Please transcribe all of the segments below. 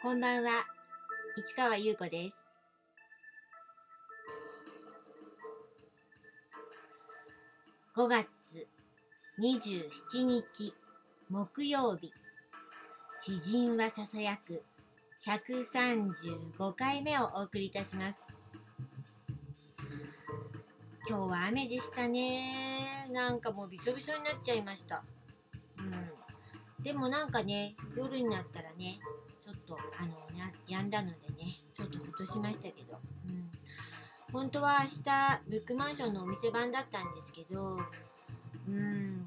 こんばんは、市川優子です。5月27日木曜日、詩人はささやく135回目をお送りいたします。今日は雨でしたね。なんかもうびしょびしょになっちゃいました。でもなんかね、夜になったらね、ちょっとやんだのでね、ちょっとほっとしましたけど、本当は明日ブックマンションのお店番だったんですけど、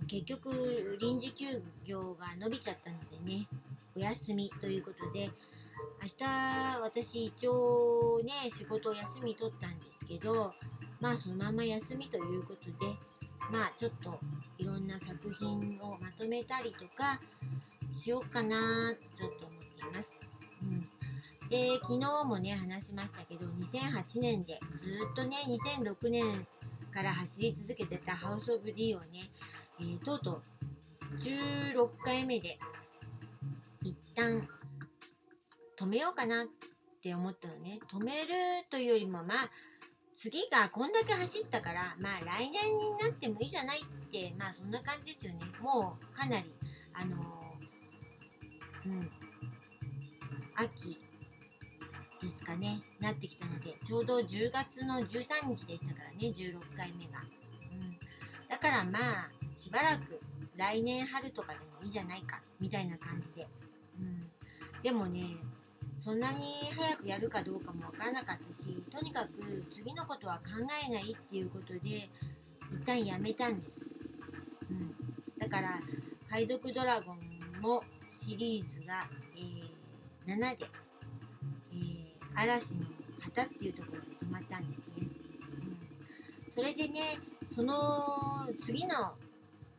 結局臨時休業が延びちゃったのでね、お休みということで、明日私一応ね、仕事を休み取ったんですけど、まあそのまま休みということで、まあちょっといろんな作品をまとめたりとかしようかなーちょっと思っています。で、昨日もね話しましたけど、2008年でずっとね、2006年から走り続けてたハウスオブ D をね、とうとう16回目で一旦止めようかなって思ったのね。止めるというよりも、まあ次がこんだけ走ったから、まあ来年になってもいいじゃないって、まあそんな感じですよね。もうかなり秋ですかね、なってきたので、ちょうど10月の13日でしたからね、16回目が、だからまあしばらく来年春とかでもいいじゃないかみたいな感じで、でもね、そんなに早くやるかどうかもわからなかったし、とにかく次のことは考えないっていうことで一旦やめたんです。だから海賊ドラゴンもシリーズが、7で、嵐の旗っていうところで止まったんですね。それでね、その次の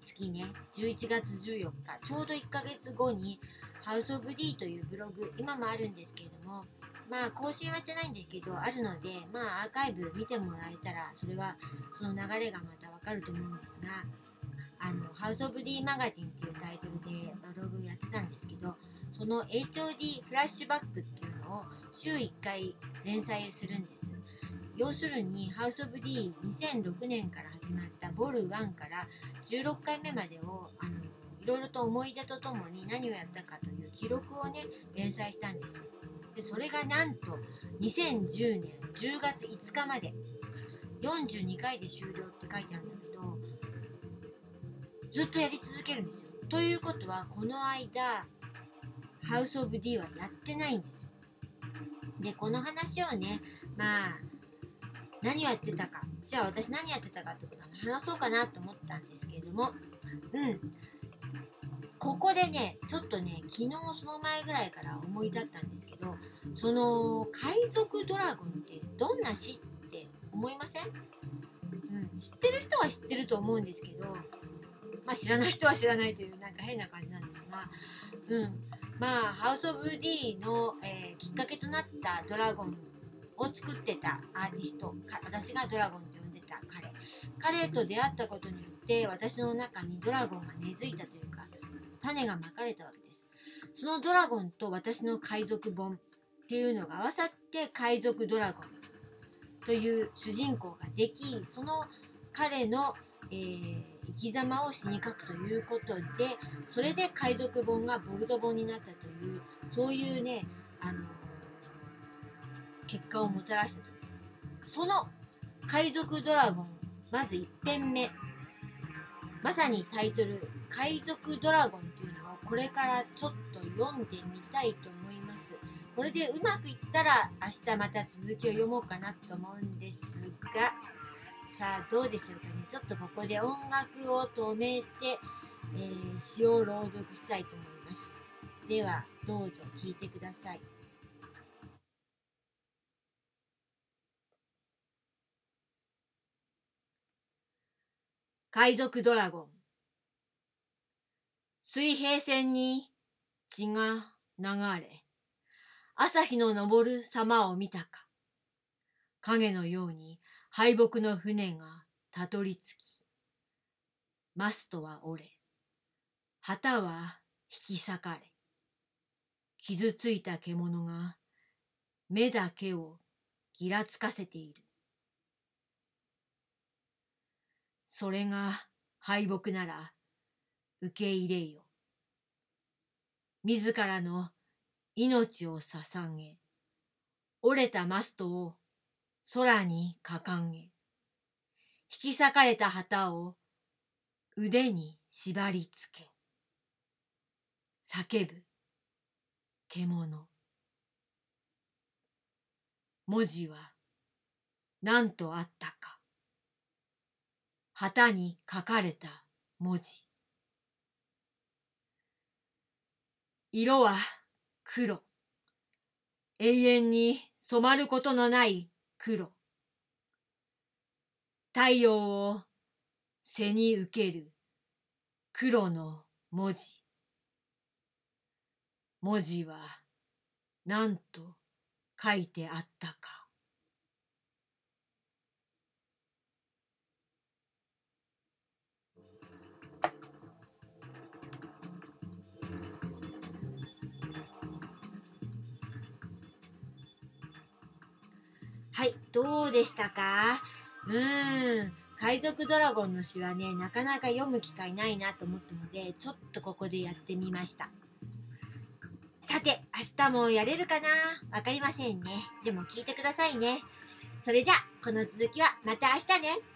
月ね、11月14日、ちょうど1ヶ月後にハウスオブ D というブログ、今もあるんですけれども、まあ更新はしてないんですけどあるので、まあアーカイブ見てもらえたら、それはその流れがまたわかると思うんですが、ハウスオブ D マガジンっていうタイトルでブログやってたんですけど、その HOD フラッシュバックっていうのを週1回連載するんです。要するにハウスオブ D2006 年から始まったボル1から16回目までをいろいろと思い出とともに何をやったかという記録をね、連載したんです。でそれがなんと2010年10月5日まで42回で終了って書いてあるんだけど、ずっとやり続けるんですよ。ということはこの間ハウスオブ D はやってないんです。でこの話をね、まあ何をやってたか、じゃあ私何やってたかってことを話そうかなと思ったんですけれども、ここでね、ちょっとね、昨日その前ぐらいから思い立ったんですけど、その海賊ドラゴンってどんな詩って思いません？知ってる人は知ってると思うんですけど、まあ知らない人は知らないという、なんか変な感じなんですが、まあハウスオブ D の、きっかけとなったドラゴンを作ってたアーティスト、私がドラゴンと呼んでた彼と出会ったことによって、私の中にドラゴンが根付いたというか、種がまかれたわけです。そのドラゴンと私の海賊本っていうのが合わさって海賊ドラゴンという主人公ができ、その彼の、生き様を詩に書くということで、それで海賊本がボルト本になったという、そういうね、結果をもたらした。その海賊ドラゴン、まず1編目、まさにタイトル海賊ドラゴンというのはこれからちょっと読んでみたいと思います。これでうまくいったら明日また続きを読もうかなと思うんですが、さあどうでしょうかね。ちょっとここで音楽を止めて、詩を朗読したいと思います。ではどうぞ聴いてください。海賊ドラゴン。水平線に血が流れ、朝日の昇る様を見たか。影のように敗北の船がたどり着き、マストは折れ、旗は引き裂かれ、傷ついた獣が目だけをぎらつかせている。それが敗北なら受け入れよ。自らの命を捧げ、折れたマストを空に掲げ、引き裂かれた旗を腕に縛りつけ、叫ぶ獣。文字は何とあったか。旗に書かれた文字。色は黒。永遠に染まることのない黒。太陽を背に受ける黒の文字。文字は何と書いてあったか。はい、どうでしたか？海賊ドラゴンの詩はね、なかなか読む機会ないなと思ったので、ちょっとここでやってみました。さて、明日もやれるかな？わかりませんね。でも聞いてくださいね。それじゃ、この続きはまた明日ね。